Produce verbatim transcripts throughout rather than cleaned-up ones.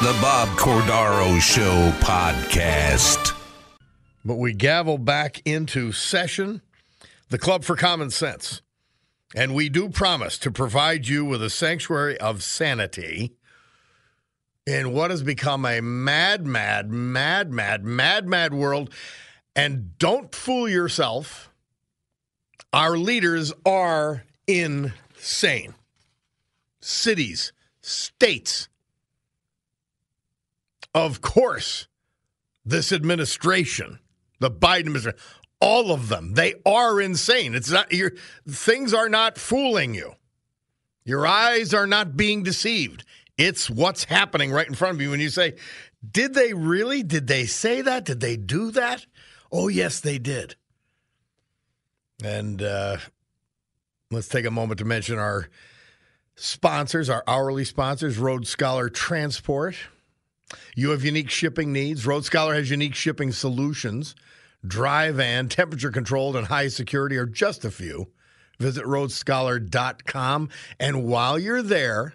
The Bob Cordaro Show podcast. But we gavel back into session, the Club for Common Sense. And we do promise to provide you with a sanctuary of sanity in what has become a mad, mad, mad, mad, mad, mad world. And don't fool yourself. Our leaders are insane. Cities, states. Of course, this administration, the Biden administration, all of them, they are insane. It's not your things are not fooling you. Your eyes are not being deceived. It's what's happening right in front of you when you say, did they really? Did they say that? Did they do that? Oh, yes, they did. And uh, let's take a moment to mention our sponsors, our hourly sponsors, Road Scholar Transport. You have unique shipping needs. Road Scholar has unique shipping solutions. Dry van, temperature-controlled, and high security are just a few. Visit road scholar dot com. And while you're there,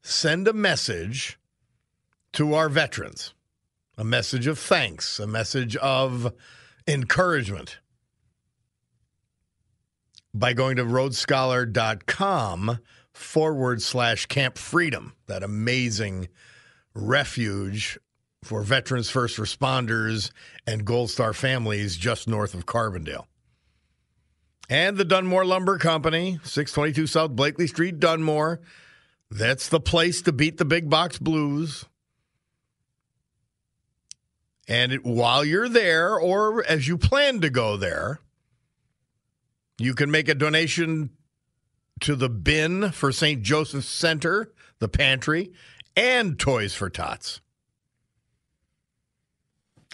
send a message to our veterans. A message of thanks. A message of encouragement. By going to road scholar dot com forward slash Camp Freedom. That amazing refuge for veterans, first responders, and Gold Star families just north of Carbondale. And the Dunmore Lumber Company, six twenty-two South Blakely Street, Dunmore. That's the place to beat the big box blues. And it, while you're there, or as you plan to go there, you can make a donation to the bin for Saint Joseph's Center, the pantry, and Toys for Tots.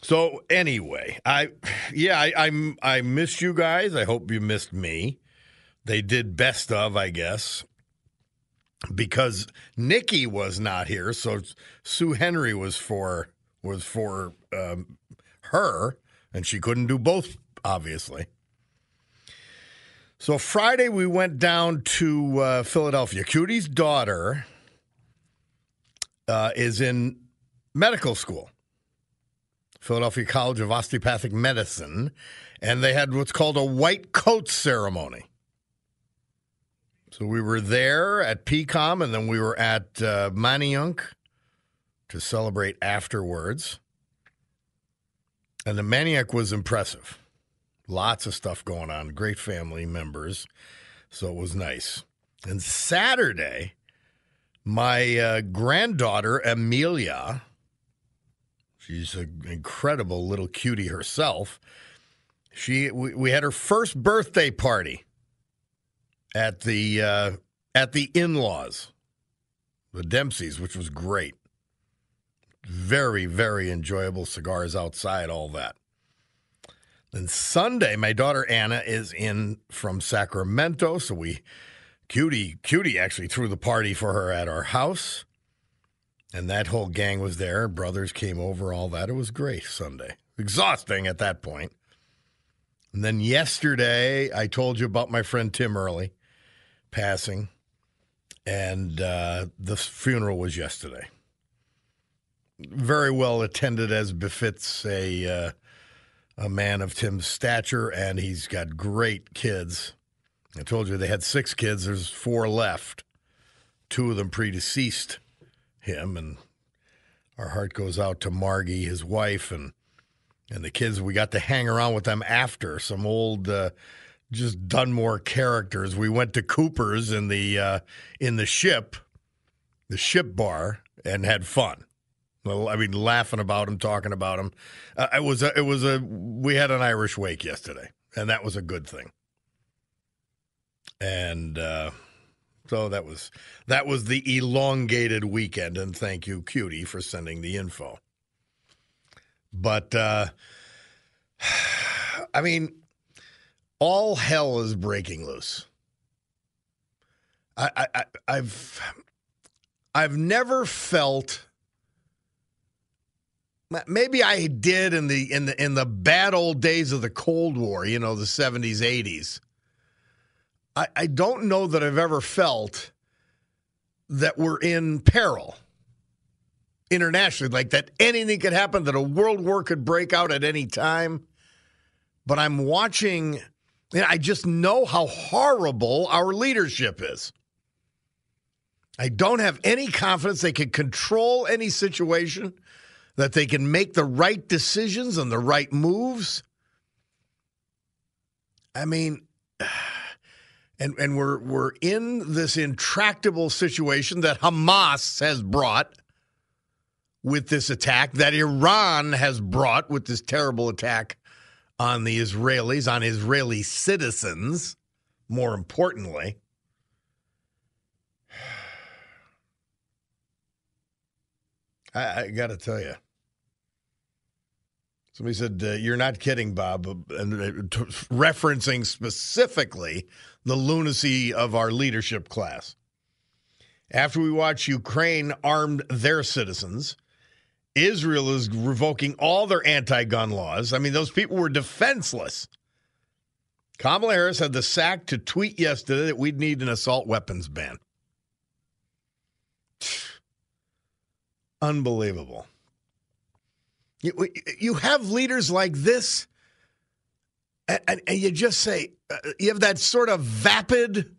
So anyway, I yeah, I I'm, I missed you guys. I hope you missed me. They did best of, I guess, because Nikki was not here, so Sue Henry was for was for um, her, and she couldn't do both, obviously. So Friday we went down to uh, Philadelphia. Cutie's daughter Uh, is in medical school, Philadelphia College of Osteopathic Medicine, and they had what's called a white coat ceremony. So we were there at P COM, and then we were at uh, Manayunk to celebrate afterwards. And the Manayunk was impressive. Lots of stuff going on, great family members, so it was nice. And Saturday, my uh, granddaughter, Amelia, she's an incredible little cutie herself. She we, we had her first birthday party at the uh, at the in-laws, the Dempsey's, which was great. Very, very enjoyable, cigars outside, all that. Then Sunday, my daughter Anna is in from Sacramento, so we... Cutie, Cutie actually threw the party for her at our house, and that whole gang was there. Brothers came over, all that. It was great Sunday. Exhausting at that point. And then yesterday, I told you about my friend Tim Early passing, and uh, the funeral was yesterday. Very well attended, as befits a uh, a man of Tim's stature, and he's got great kids. I told you they had six kids. There's four left. Two of them predeceased him, and our heart goes out to Margie, his wife, and and the kids. We got to hang around with them after. Some old, uh, just Dunmore characters. We went to Cooper's in the uh, in the ship, the ship bar, and had fun. Well, I mean, laughing about him, talking about him. Uh, it was a, it was a. We had an Irish wake yesterday, and that was a good thing. And uh, So that was that was the elongated weekend, and thank you, Cutie, for sending the info. But, uh, I mean, all hell is breaking loose. I, I, I, I've I've never felt. Maybe I did in the in the in the bad old days of the Cold War, you know, the seventies, eighties. I, I don't know that I've ever felt that we're in peril internationally, like that anything could happen, that a world war could break out at any time. But I'm watching, and I just know how horrible our leadership is. I don't have any confidence they can control any situation, that they can make the right decisions and the right moves. I mean, and and we're we're in this intractable situation that Hamas has brought with this attack, that Iran has brought with this terrible attack on the Israelis, on Israeli citizens, more importantly. I, I got to tell you. Somebody said, uh, you're not kidding, Bob, and uh, t- referencing specifically the lunacy of our leadership class. After we watch Ukraine arm their citizens, Israel is revoking all their anti-gun laws. I mean, those people were defenseless. Kamala Harris had the sack to tweet yesterday that we'd need an assault weapons ban. Unbelievable. You, you have leaders like this, and, and, and you just say, uh, you have that sort of vapid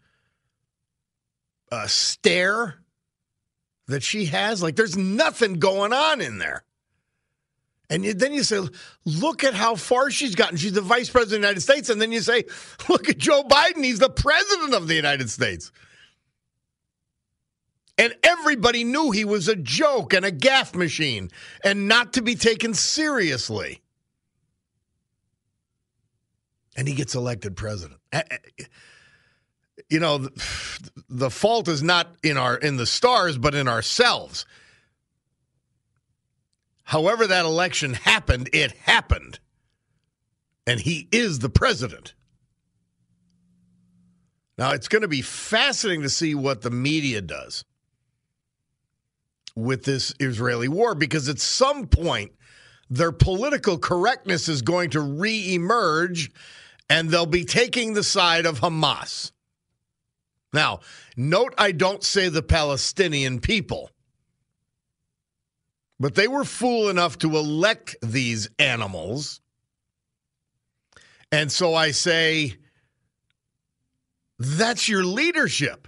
uh, stare that she has. Like there's nothing going on in there. And you, then you say, look at how far she's gotten. She's the vice president of the United States. And then you say, look at Joe Biden. He's the president of the United States. And everybody knew he was a joke and a gaff machine and not to be taken seriously. And he gets elected president. You know, the fault is not in our in the stars, but in ourselves. However that election happened, it happened. And he is the president. Now, it's going to be fascinating to see what the media does with this Israeli war, because at some point their political correctness is going to reemerge, and they'll be taking the side of Hamas. Now, note I don't say the Palestinian people, but they were fool enough to elect these animals. And so I say, that's your leadership.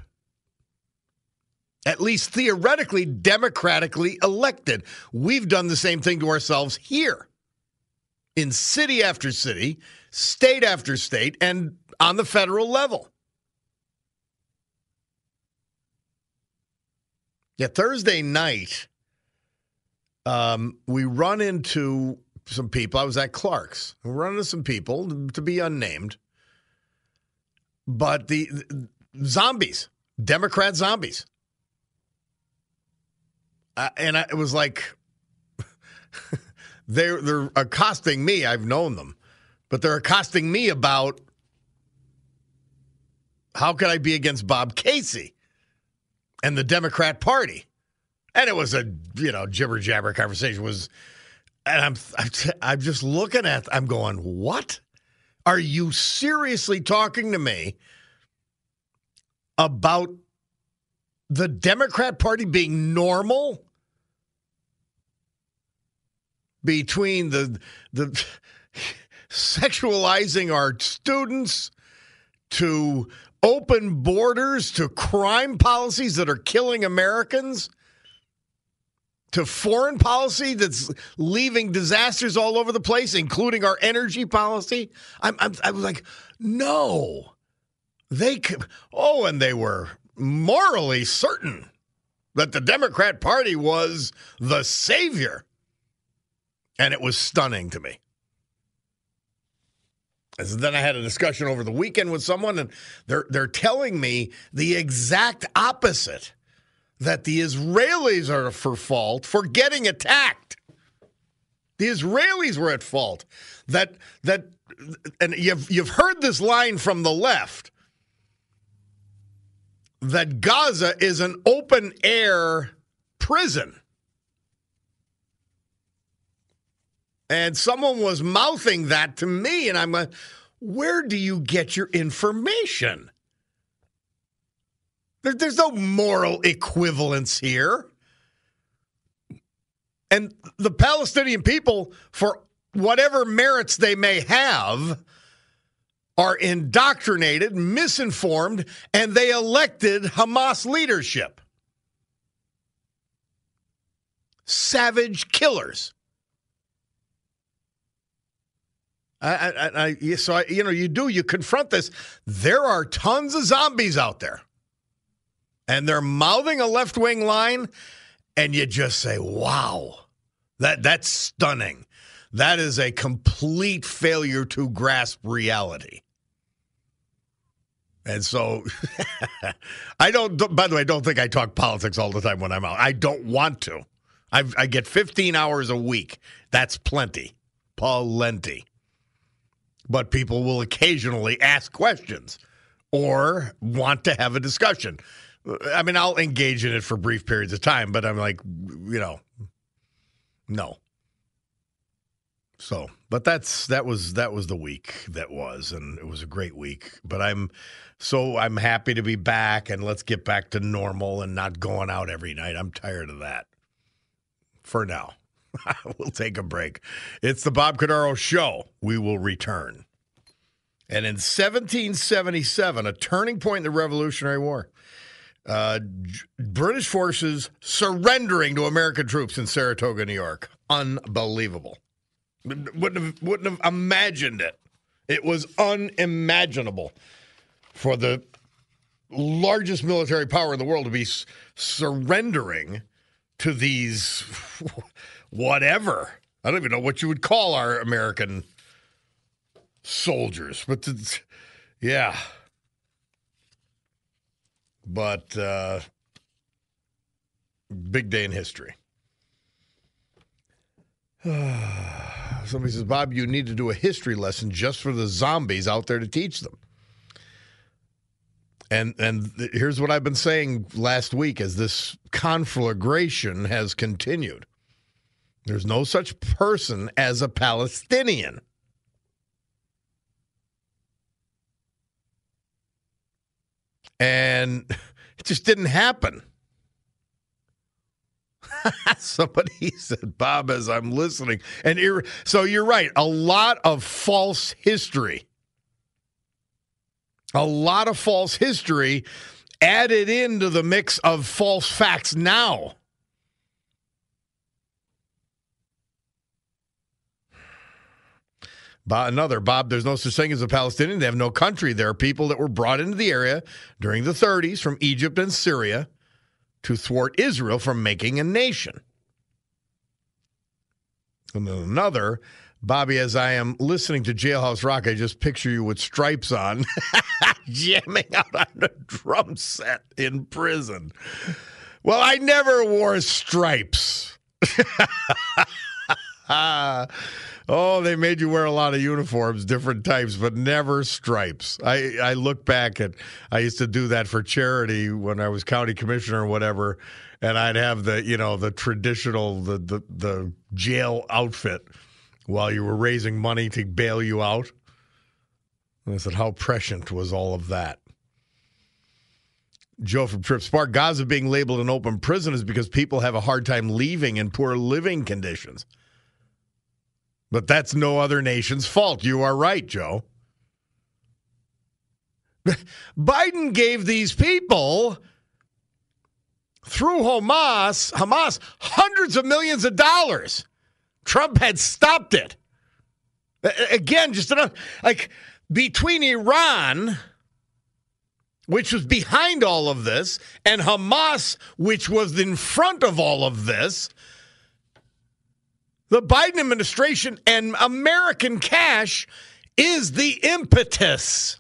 At least theoretically, democratically elected. We've done the same thing to ourselves here in city after city, state after state, and on the federal level. Yeah, Thursday night, um, we run into some people. I was at Clark's. We run into some people, to be unnamed. But the, the zombies, Democrat zombies. Uh, and I, it was like, they're, they're accosting me. I've known them. But they're accosting me about, how could I be against Bob Casey and the Democrat Party? And it was a, you know, jibber-jabber conversation. It was, and I'm, I'm, I'm just looking at, I'm going, what? Are you seriously talking to me about the Democrat Party being normal? Between the the sexualizing our students, to open borders, to crime policies that are killing Americans, to foreign policy that's leaving disasters all over the place, including our energy policy. I'm, I'm I was like, no, they could. Oh, and they were morally certain that the Democrat Party was the savior. And it was stunning to me. As then I had a discussion over the weekend with someone, and they're they're telling me the exact opposite, that the Israelis are for fault for getting attacked. The Israelis were at fault. That that and you've you've heard this line from the left, that Gaza is an open air prison. And someone was mouthing that to me, and I'm like, where do you get your information? There, there's no moral equivalence here. And the Palestinian people, for whatever merits they may have, are indoctrinated, misinformed, and they elected Hamas leadership. Savage killers. I, I, I, so, I, you know, you do, you confront this. There are tons of zombies out there. And they're mouthing a left-wing line, and you just say, wow, that that's stunning. That is a complete failure to grasp reality. And so, I don't, by the way, I don't think I talk politics all the time when I'm out. I don't want to. I've, I get fifteen hours a week. That's plenty. Plenty. But people will occasionally ask questions or want to have a discussion. I mean, I'll engage in it for brief periods of time, but I'm like, you know, no. So, but that's that was that was the week that was, and it was a great week. But I'm so I'm happy to be back, and let's get back to normal and not going out every night. I'm tired of that for now. We'll take a break. It's the Bob Cordaro Show. We will return. And in seventeen seventy-seven, a turning point in the Revolutionary War, uh, British forces surrendering to American troops in Saratoga, New York. Unbelievable. Wouldn't have, wouldn't have imagined it. It was unimaginable for the largest military power in the world to be s- surrendering to these... Whatever. I don't even know what you would call our American soldiers. But, yeah. But, uh, big day in history. Somebody says, Bob, you need to do a history lesson just for the zombies out there to teach them. And and th- here's what I've been saying last week as this conflagration has continued. There's no such person as a Palestinian. And it just didn't happen. Somebody said, Bob, as I'm listening. And ir- so you're right. A lot of false history. A lot of false history added into the mix of false facts now. Another, Bob, there's no such thing as a Palestinian. They have no country. There are people that were brought into the area during the thirties from Egypt and Syria to thwart Israel from making a nation. And then another, Bobby, as I am listening to Jailhouse Rock, I just picture you with stripes on, jamming out on a drum set in prison. Well, I never wore stripes. Ah, oh, they made you wear a lot of uniforms, different types, but never stripes. I, I look back at, I used to do that for charity when I was county commissioner or whatever, and I'd have the, you know, the traditional, the, the, the jail outfit while you were raising money to bail you out. And I said, how prescient was all of that? Joe from Trip Spark, Gaza being labeled an open prison is because people have a hard time leaving in poor living conditions. But that's no other nation's fault. You are right, Joe. Biden gave these people, through Hamas, Hamas, hundreds of millions of dollars. Trump had stopped it. Again, just enough, like between Iran, which was behind all of this, and Hamas, which was in front of all of this, the Biden administration and American cash is the impetus.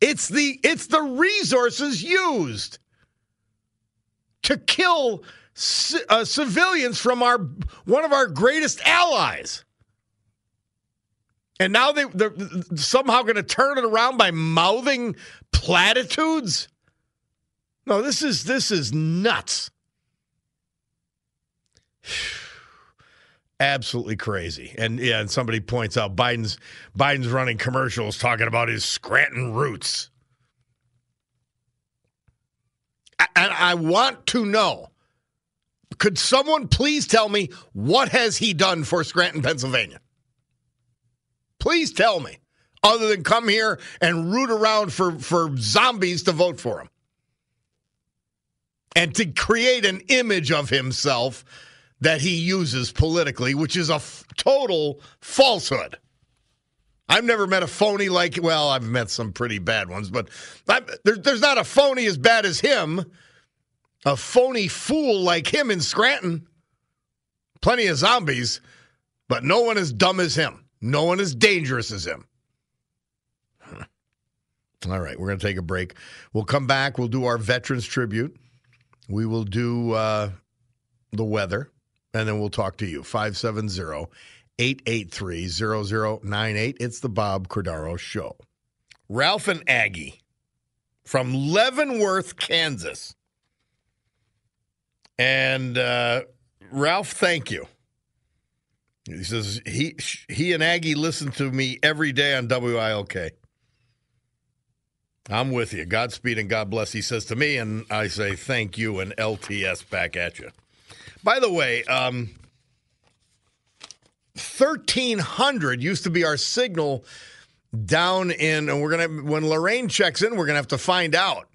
It's the it's the resources used to kill c- uh, civilians from our one of our greatest allies. And now they, they're somehow going to turn it around by mouthing platitudes? No, this is this is nuts. Absolutely crazy. And yeah, and somebody points out Biden's Biden's running commercials talking about his Scranton roots. And I want to know, could someone please tell me what has he done for Scranton, Pennsylvania? Please tell me, other than come here and root around for, for zombies to vote for him. And to create an image of himself that he uses politically, which is a f- total falsehood. I've never met a phony like, well, I've met some pretty bad ones, but there, there's not a phony as bad as him. A phony fool like him in Scranton. Plenty of zombies, but no one as dumb as him. No one as dangerous as him. Huh. All right, we're going to take a break. We'll come back. We'll do our Veterans Tribute. We will do uh, the weather, and then we'll talk to you. five seven zero, eight eight three, zero zero nine eight. It's the Bob Cordaro Show. Ralph and Aggie from Leavenworth, Kansas. And uh, Ralph, thank you. He says, he he and Aggie listen to me every day on W I L K. I'm with you. Godspeed and God bless, he says to me, and I say thank you and L T S back at you. By the way, um, thirteen hundred used to be our signal down in, and we're going to, when Lorraine checks in, we're going to have to find out.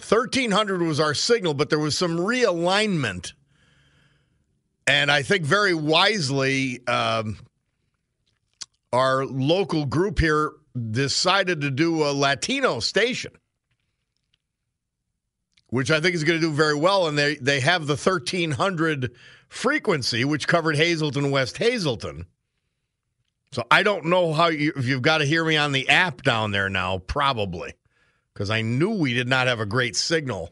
thirteen hundred was our signal, but there was some realignment. And I think very wisely, um, our local group here decided to do a Latino station, which I think is going to do very well. And they, they have the thirteen hundred frequency, which covered Hazleton, West Hazleton. So I don't know how you, if you've got to hear me on the app down there now, probably, because I knew we did not have a great signal,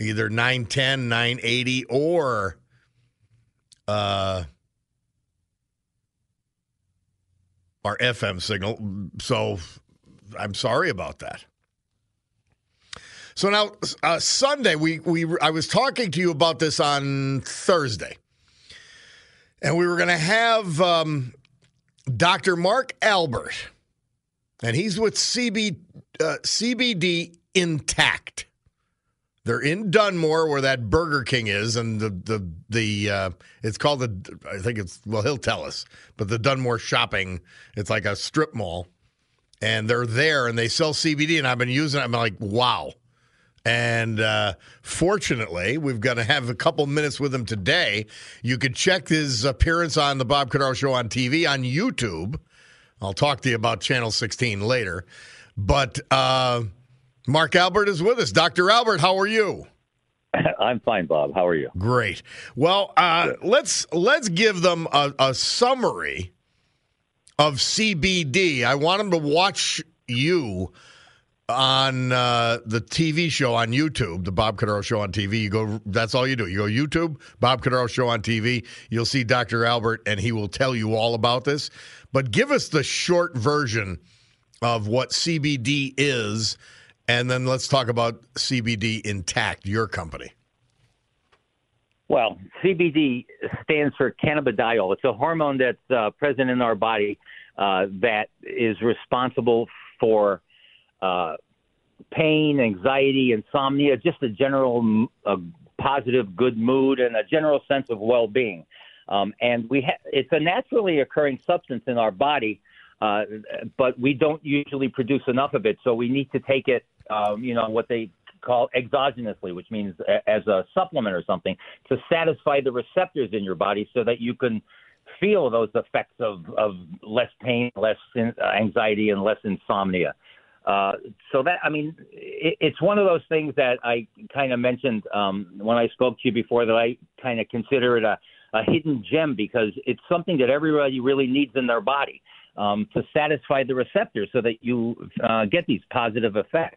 either nine ten, nine eighty, or uh, our F M signal. So I'm sorry about that. So now, uh, Sunday, we we I was talking to you about this on Thursday. And we were going to have um, Doctor Mark Albert. And he's with C B, uh, C B D Intact. They're in Dunmore, where that Burger King is. And the, the, the uh, it's called, the I think it's, well, he'll tell us. But the Dunmore Shopping, it's like a strip mall. And they're there, and they sell C B D. And I've been using it. I'm like, wow. And uh, fortunately, we've got to have a couple minutes with him today. You could check his appearance on the Bob Cordaro Show on T V, on YouTube. I'll talk to you about Channel sixteen later. But uh, Mark Albert is with us. Doctor Albert, how are you? I'm fine, Bob. How are you? Great. Well, uh, let's let's give them a, a summary of C B D. I want them to watch you on uh, the T V show on YouTube, the Bob Cordaro Show on T V. You go, that's all you do. You go YouTube, Bob Cordaro Show on T V. You'll see Doctor Albert, and he will tell you all about this. But give us the short version of what C B D is, and then let's talk about C B D Intact, your company. Well, C B D stands for cannabidiol. It's a hormone that's uh, present in our body uh, that is responsible for Uh, pain, anxiety, insomnia, just a general a positive good mood and a general sense of well-being. Um, and we ha- it's a naturally occurring substance in our body, uh, but we don't usually produce enough of it. So we need to take it, um, you know, what they call exogenously, which means a- as a supplement or something, to satisfy the receptors in your body so that you can feel those effects of, of less pain, less in- anxiety, and less insomnia. Uh, so that, I mean, it, it's one of those things that I kind of mentioned um, when I spoke to you before, that I kind of consider it a, a hidden gem, because it's something that everybody really needs in their body um, to satisfy the receptors so that you uh, get these positive effects.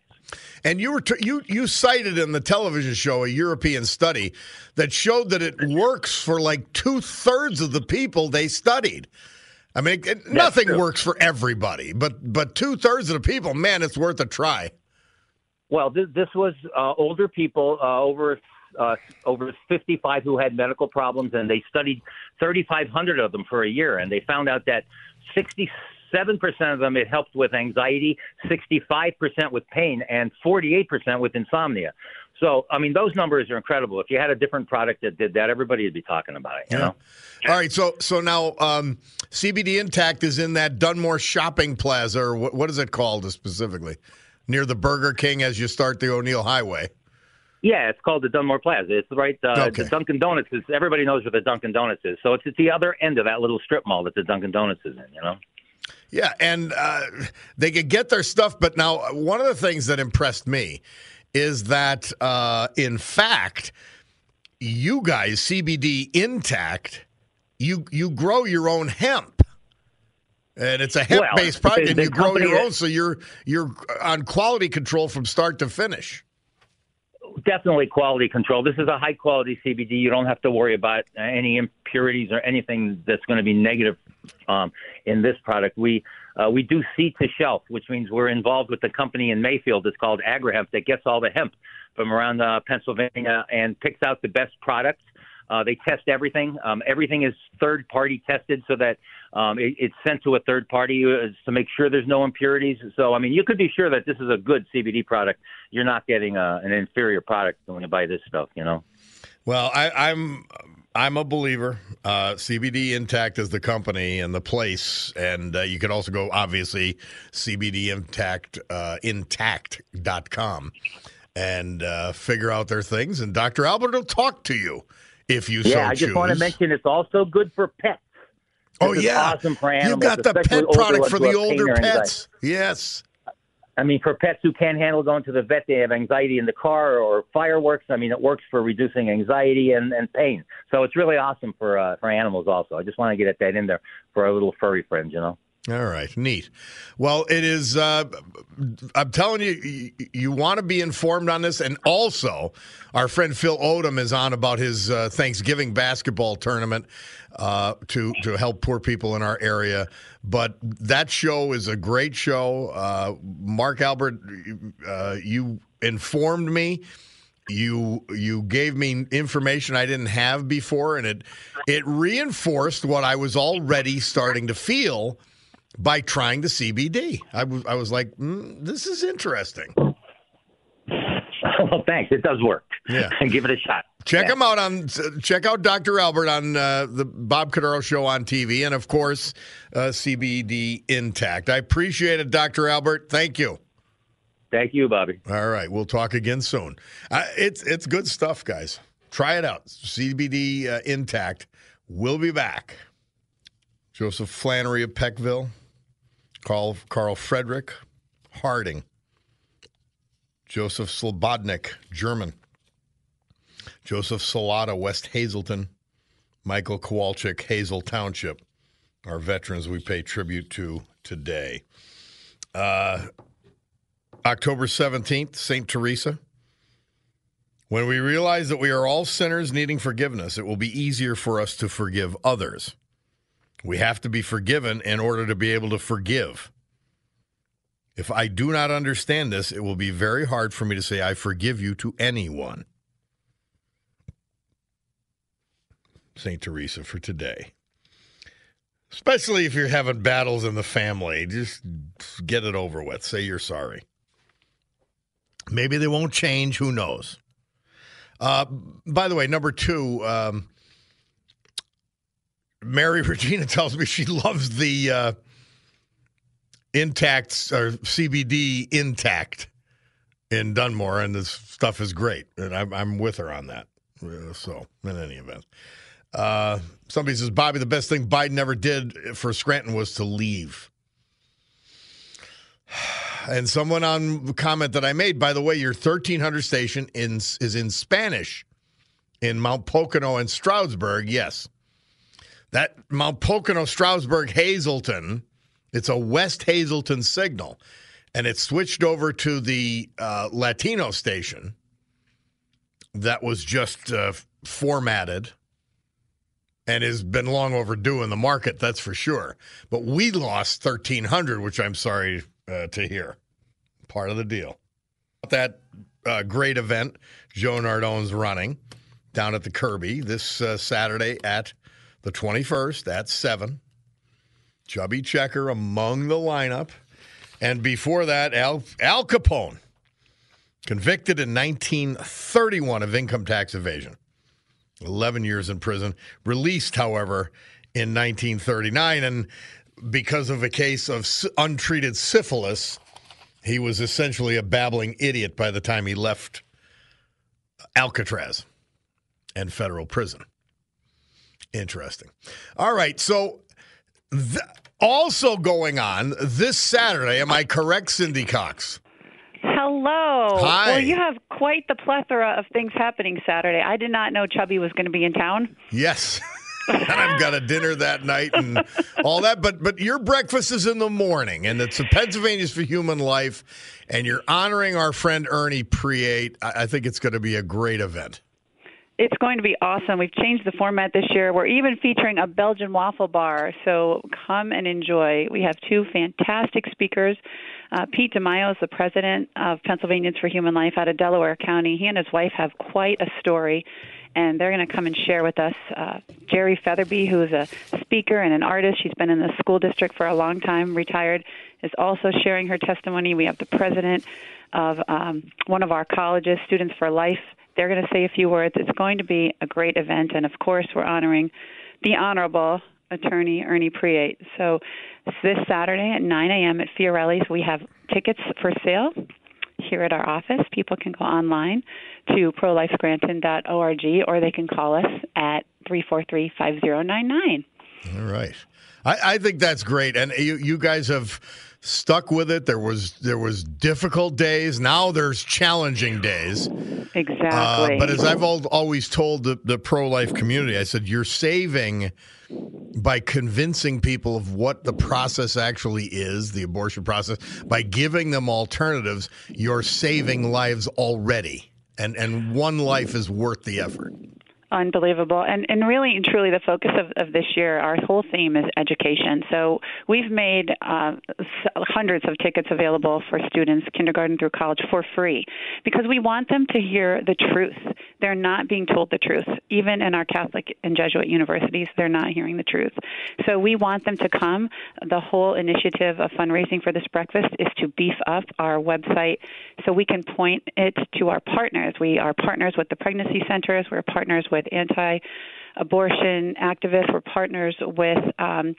And you were t- you you cited in the television show a European study that showed that it works for like two thirds of the people they studied. I mean, it, nothing true. works for everybody, but but two thirds of the people, man, it's worth a try. Well, this, this was uh, older people uh, over uh, over fifty-five who had medical problems, and they studied thirty-five hundred of them for a year, and they found out that sixty. Seven percent of them, it helped with anxiety, sixty-five percent with pain, and forty-eight percent with insomnia. So, I mean, those numbers are incredible. If you had a different product that did that, everybody would be talking about it. You yeah. know. All right. So, so now um, C B D Intact is in that Dunmore Shopping Plaza, or what, what is it called specifically, near the Burger King as you start the O'Neill Highway. Yeah, it's called the Dunmore Plaza. It's right. Uh, okay. The Dunkin' Donuts is. Everybody knows where the Dunkin' Donuts is. So it's at the other end of that little strip mall that the Dunkin' Donuts is in. You know. Yeah, and uh, they could get their stuff, but now one of the things that impressed me is that, uh, in fact, you guys, C B D Intact, you you grow your own hemp, and it's a hemp-based well, product, and you grow your own, so you're you're on quality control from start to finish. Definitely quality control. This is a high-quality C B D. You don't have to worry about any impurities or anything that's going to be negative um, in this product. We uh, we do seed to shelf, which means we're involved with the company in Mayfield. It's called AgriHemp, that gets all the hemp from around uh, Pennsylvania and picks out the best products. Uh, they test everything. Um, everything is third-party tested so that um, it, it's sent to a third party to make sure there's no impurities. So, I mean, you could be sure that this is a good C B D product. You're not getting a, an inferior product when you buy this stuff, you know. Well, I, I'm I'm a believer. Uh, C B D Intact is the company and the place, and uh, you can also go, obviously, C B D Intact dot com uh, and uh, figure out their things, and Doctor Albert will talk to you. If you yeah, so I just choose. want to mention it's also good for pets. This oh, yeah. Awesome for animals. You got the pet product for the older pets. Yes. I mean, for pets who can't handle going to the vet, they have anxiety in the car or fireworks. I mean, it works for reducing anxiety and, and pain. So it's really awesome for uh, for animals also. I just want to get that in there for our little furry friends, you know. All right. Neat. Well, it is, uh, I'm telling you, you, you want to be informed on this. And also, our friend Phil Odom is on about his uh, Thanksgiving basketball tournament uh, to, to help poor people in our area. But that show is a great show. Uh, Mark Albert, uh, you informed me. You you gave me information I didn't have before, and it it reinforced what I was already starting to feel by trying the C B D. I was I was like, mm, this is interesting. Well, thanks. It does work. Yeah. And give it a shot. Check yeah. him out on check out Doctor Albert on uh, the Bob Cordaro Show on T V, and of course uh, C B D Intact. I appreciate it, Doctor Albert. Thank you. Thank you, Bobby. All right, we'll talk again soon. Uh, it's it's good stuff, guys. Try it out. C B D uh, Intact. We'll be back. Joseph Flannery of Peckville, Carl, Carl Frederick, Harding, Joseph Slobodnik, German, Joseph Salata, West Hazleton, Michael Kowalczyk, Hazel Township, our veterans we pay tribute to today. Uh, October seventeenth, Saint Teresa. When we realize that we are all sinners needing forgiveness, it will be easier for us to forgive others. We have to be forgiven in order to be able to forgive. If I do not understand this, it will be very hard for me to say, I forgive you to anyone. Saint Teresa for today. Especially if you're having battles in the family, just get it over with. Say you're sorry. Maybe they won't change. Who knows? Uh, by the way, number two, um, Mary Regina tells me she loves the uh, Intact or C B D Intact in Dunmore, and this stuff is great, and I'm, I'm with her on that. So, in any event, uh, somebody says, Bobby, the best thing Biden ever did for Scranton was to leave. And someone on the comment that I made, by the way, your thirteen hundred station in, is in Spanish in Mount Pocono and Stroudsburg. Yes. That Mount Pocono, Stroudsburg, Hazleton, it's a West Hazleton signal. And it switched over to the uh, Latino station that was just uh, formatted and has been long overdue in the market, that's for sure. But we lost thirteen hundred, which I'm sorry uh, to hear. Part of the deal. That uh, great event Joe Nardone's running down at the Kirby this uh, Saturday at the twenty-first at seven. Chubby Checker among the lineup. And before that, Al, Al Capone, convicted in nineteen thirty-one of income tax evasion, eleven years in prison, released, however, in nineteen thirty-nine. And because of a case of untreated syphilis, he was essentially a babbling idiot by the time he left Alcatraz and federal prison. Interesting. All right, so... Th- Also going on this Saturday, am I correct, Cindy Cox? Hello. Hi. Well, you have quite the plethora of things happening Saturday. I did not know Chubby was going to be in town. Yes. And I've got a dinner that night and all that. But but your breakfast is in the morning, and it's the Pennsylvanians for Human Life, and you're honoring our friend Ernie Preate. I, I think it's going to be a great event. It's going to be awesome. We've changed the format this year. We're even featuring a Belgian waffle bar, so come and enjoy. We have two fantastic speakers. Uh, Pete DeMaio is the president of Pennsylvanians for Human Life out of Delaware County. He and his wife have quite a story, and they're going to come and share with us. Uh, Jerry Featherby, who is a speaker and an artist, she's been in the school district for a long time, retired, is also sharing her testimony. We have the president of um, one of our colleges, Students for Life. They're going to say a few words. It's going to be a great event. And, of course, we're honoring the Honorable Attorney Ernie Preate. So this Saturday at nine a.m. at Fiorelli's, we have tickets for sale here at our office. People can go online to pro life scranton dot org, or they can call us at three four three, five oh nine nine. All right. I, I think that's great. And you, you guys have stuck with it. There was there was difficult days. Now there's challenging days. Exactly. Uh, but as I've always told the, the pro-life community, I said, you're saving by convincing people of what the process actually is, the abortion process, by giving them alternatives, you're saving lives already. And, and one life is worth the effort. Unbelievable. And and really and truly the focus of, of this year, our whole theme is education. So we've made uh, hundreds of tickets available for students, kindergarten through college, for free, because we want them to hear the truth. They're not being told the truth. Even in our Catholic and Jesuit universities, they're not hearing the truth. So we want them to come. The whole initiative of fundraising for this breakfast is to beef up our website so we can point it to our partners. We are partners with the pregnancy centers. We're partners with anti-abortion activists. We're partners with um,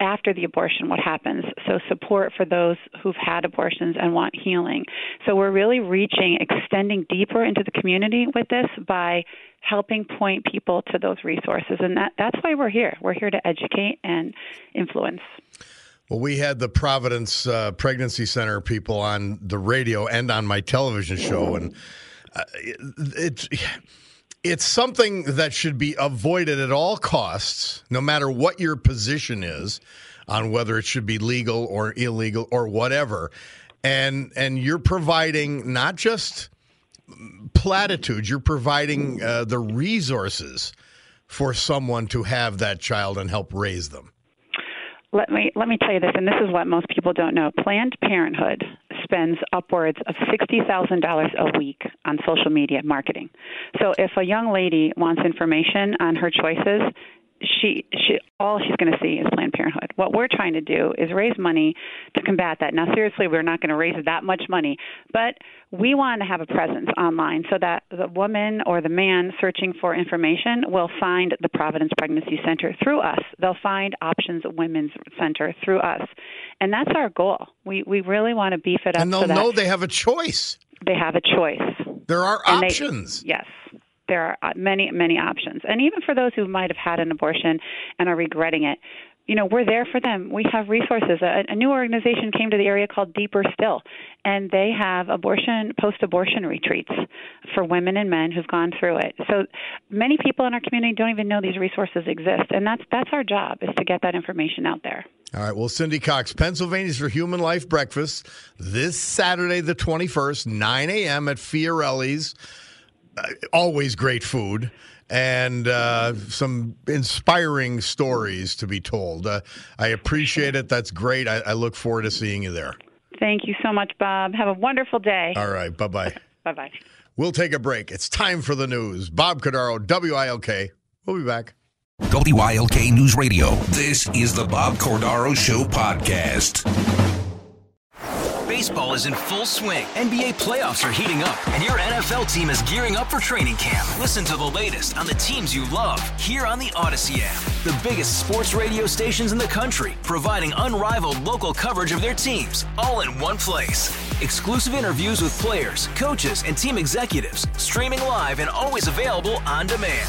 after the abortion, what happens. So support for those who've had abortions and want healing. So we're really reaching, extending deeper into the community with this by helping point people to those resources. And that, that's why we're here. We're here to educate and influence. Well, we had the Providence uh, Pregnancy Center people on the radio and on my television show. And uh, it's... It, It's something that should be avoided at all costs, no matter what your position is on whether it should be legal or illegal or whatever. And and you're providing not just platitudes, you're providing uh, the resources for someone to have that child and help raise them. Let me let me tell you this, and this is what most people don't know. Planned Parenthood spends upwards of sixty thousand dollars a week on social media marketing. So if a young lady wants information on her choices, she she all she's going to see is Planned Parenthood. What we're trying to do is raise money to combat that. Now, seriously, we're not going to raise that much money, but we want to have a presence online so that the woman or the man searching for information will find the Providence Pregnancy Center through us. They'll find Options Women's Center through us, and that's our goal. We we really want to beef it up. And they'll so that know they have a choice. They have a choice. There are and options. They, yes. There are many, many options. And even for those who might have had an abortion and are regretting it, you know, we're there for them. We have resources. A, a new organization came to the area called Deeper Still, and they have abortion, post-abortion retreats for women and men who've gone through it. So many people in our community don't even know these resources exist, and that's that's our job, is to get that information out there. All right. Well, Cindy Cox, Pennsylvanians for Human Life Breakfast this Saturday, the twenty-first, nine a.m. at Fiorelli's. Uh, always great food. And uh, some inspiring stories to be told. Uh, I appreciate it. That's great. I, I look forward to seeing you there. Thank you so much, Bob. Have a wonderful day. All right. Bye-bye. Bye-bye. We'll take a break. It's time for the news. Bob Cordaro, W I L K. We'll be back. W I L K News Radio. This is the Bob Cordaro Show podcast. Baseball is in full swing. N B A playoffs are heating up, and your N F L team is gearing up for training camp. Listen to the latest on the teams you love here on the Odyssey app. The biggest sports radio stations in the country, providing unrivaled local coverage of their teams, all in one place. Exclusive interviews with players, coaches, and team executives, streaming live and always available on demand.